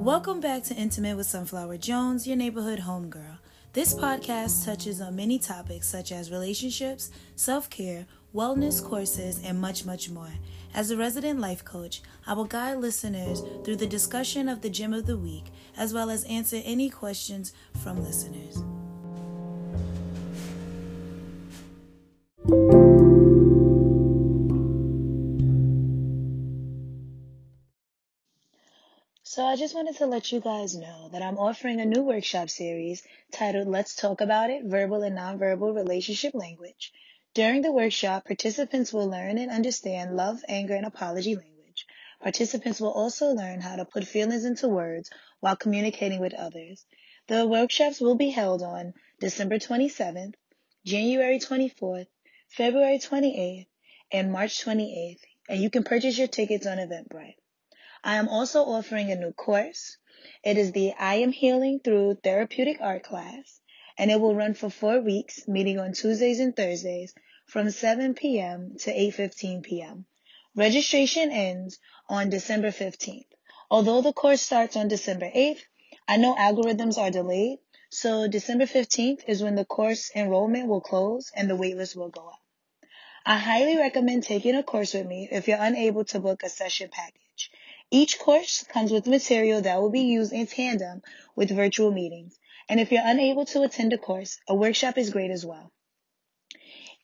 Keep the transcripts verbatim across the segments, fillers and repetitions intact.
Welcome back to Intimate with Sunflower Jones, your neighborhood homegirl. This podcast touches on many topics such as relationships, self-care, wellness courses, and much, much more. As a resident life coach, I will guide listeners through the discussion of the gem of the week, as well as answer any questions from listeners. So I just wanted to let you guys know that I'm offering a new workshop series titled Let's Talk About It, Verbal and Nonverbal Relationship Language. During the workshop, participants will learn and understand love, anger, and apology language. Participants will also learn how to put feelings into words while communicating with others. The workshops will be held on December twenty-seventh, January twenty-fourth, February twenty-eighth, and March twenty-eighth, and you can purchase your tickets on Eventbrite. I am also offering a new course. It is the I Am Healing Through Therapeutic Art class. And it will run for four weeks, meeting on Tuesdays and Thursdays from seven p.m. to eight fifteen p.m. Registration ends on December fifteenth. Although the course starts on December eighth, I know algorithms are delayed, so December fifteenth is when the course enrollment will close and the waitlist will go up. I highly recommend taking a course with me if you're unable to book a session package. Each course comes with material that will be used in tandem with virtual meetings. And if you're unable to attend a course, a workshop is great as well.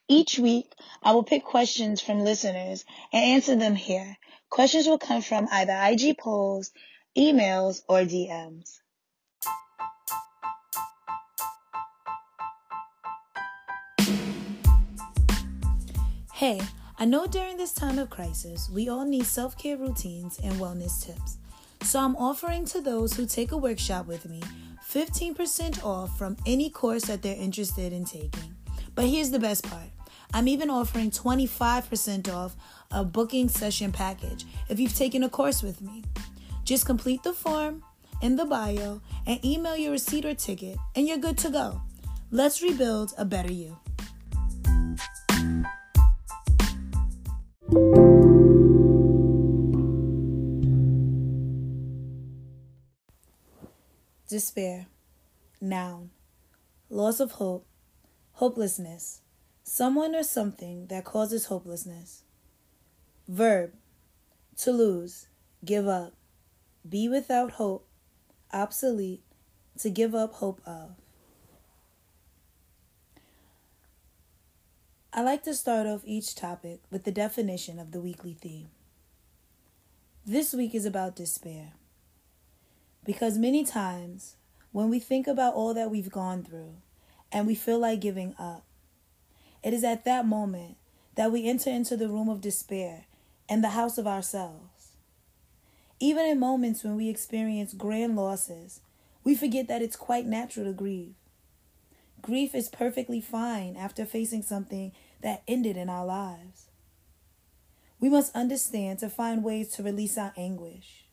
Each week, I will pick questions from listeners and answer them here. Questions will come from either I G polls, emails, or D Ms. Hey, I know during this time of crisis, we all need self-care routines and wellness tips. So I'm offering to those who take a workshop with me fifteen percent off from any course that they're interested in taking. But here's the best part. I'm even offering twenty-five percent off a booking session package if you've taken a course with me. Just complete the form in the bio and email your receipt or ticket, and you're good to go. Let's rebuild a better you. Despair, noun, loss of hope, hopelessness, someone or something that causes hopelessness. Verb, to lose, give up, be without hope, obsolete, to give up hope of. I like to start off each topic with the definition of the weekly theme. This week is about despair. Because many times when we think about all that we've gone through and we feel like giving up, it is at that moment that we enter into the room of despair and the house of ourselves. Even in moments when we experience grand losses, we forget that it's quite natural to grieve. Grief is perfectly fine after facing something that ended in our lives. We must understand to find ways to release our anguish.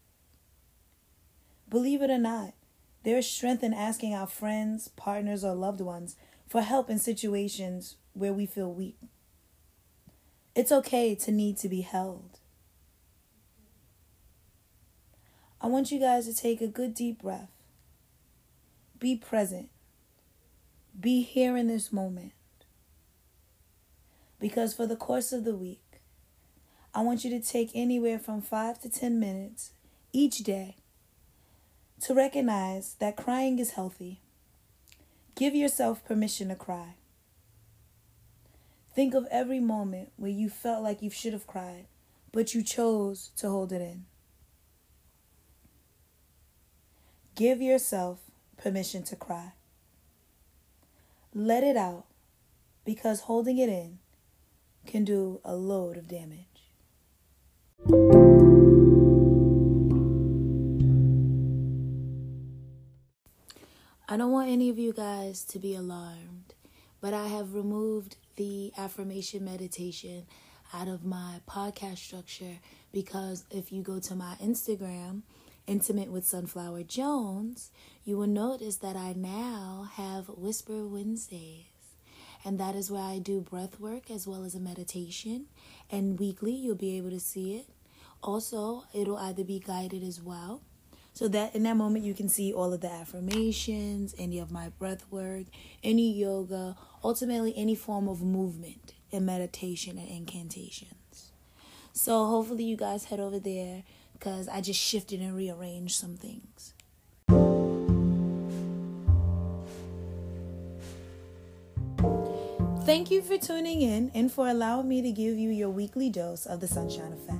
Believe it or not, there is strength in asking our friends, partners, or loved ones for help in situations where we feel weak. It's okay to need to be held. I want you guys to take a good deep breath. Be present. Be here in this moment. Because for the course of the week, I want you to take anywhere from five to ten minutes each day to recognize that crying is healthy. Give yourself permission to cry. Think of every moment where you felt like you should have cried, but you chose to hold it in. Give yourself permission to cry. Let it out, because holding it in can do a load of damage. I don't want any of you guys to be alarmed, but I have removed the affirmation meditation out of my podcast structure because if you go to my Instagram, Intimate with Sunflower Jones, you will notice that I now have Whisper Wednesdays. And that is where I do breath work as well as a meditation. And weekly, you'll be able to see it. Also, it'll either be guided as well. So that in that moment, you can see all of the affirmations, any of my breath work, any yoga, ultimately any form of movement and meditation and incantations. So hopefully you guys head over there because I just shifted and rearranged some things. Thank you for tuning in and for allowing me to give you your weekly dose of the Sunshine Effect.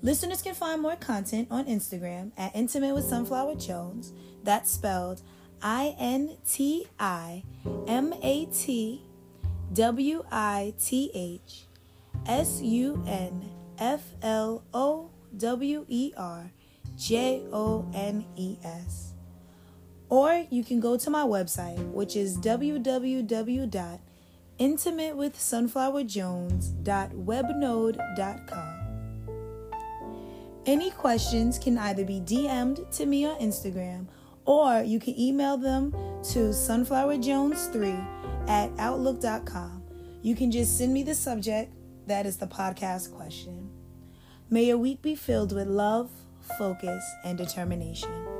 Listeners can find more content on Instagram at Intimate with Sunflower Jones. That's spelled I N T I M A T W I T H S U N F L O W E R J O N E S. Or you can go to my website, which is www.intimate with sunflower jones dot com. intimate with sunflower jones dot webnode dot com. Any questions can either be D M'd to me on Instagram, or you can email them to sunflowerjones3 at outlook.com. You can just send me the subject, that is the podcast question. May your week be filled with love, focus, and determination.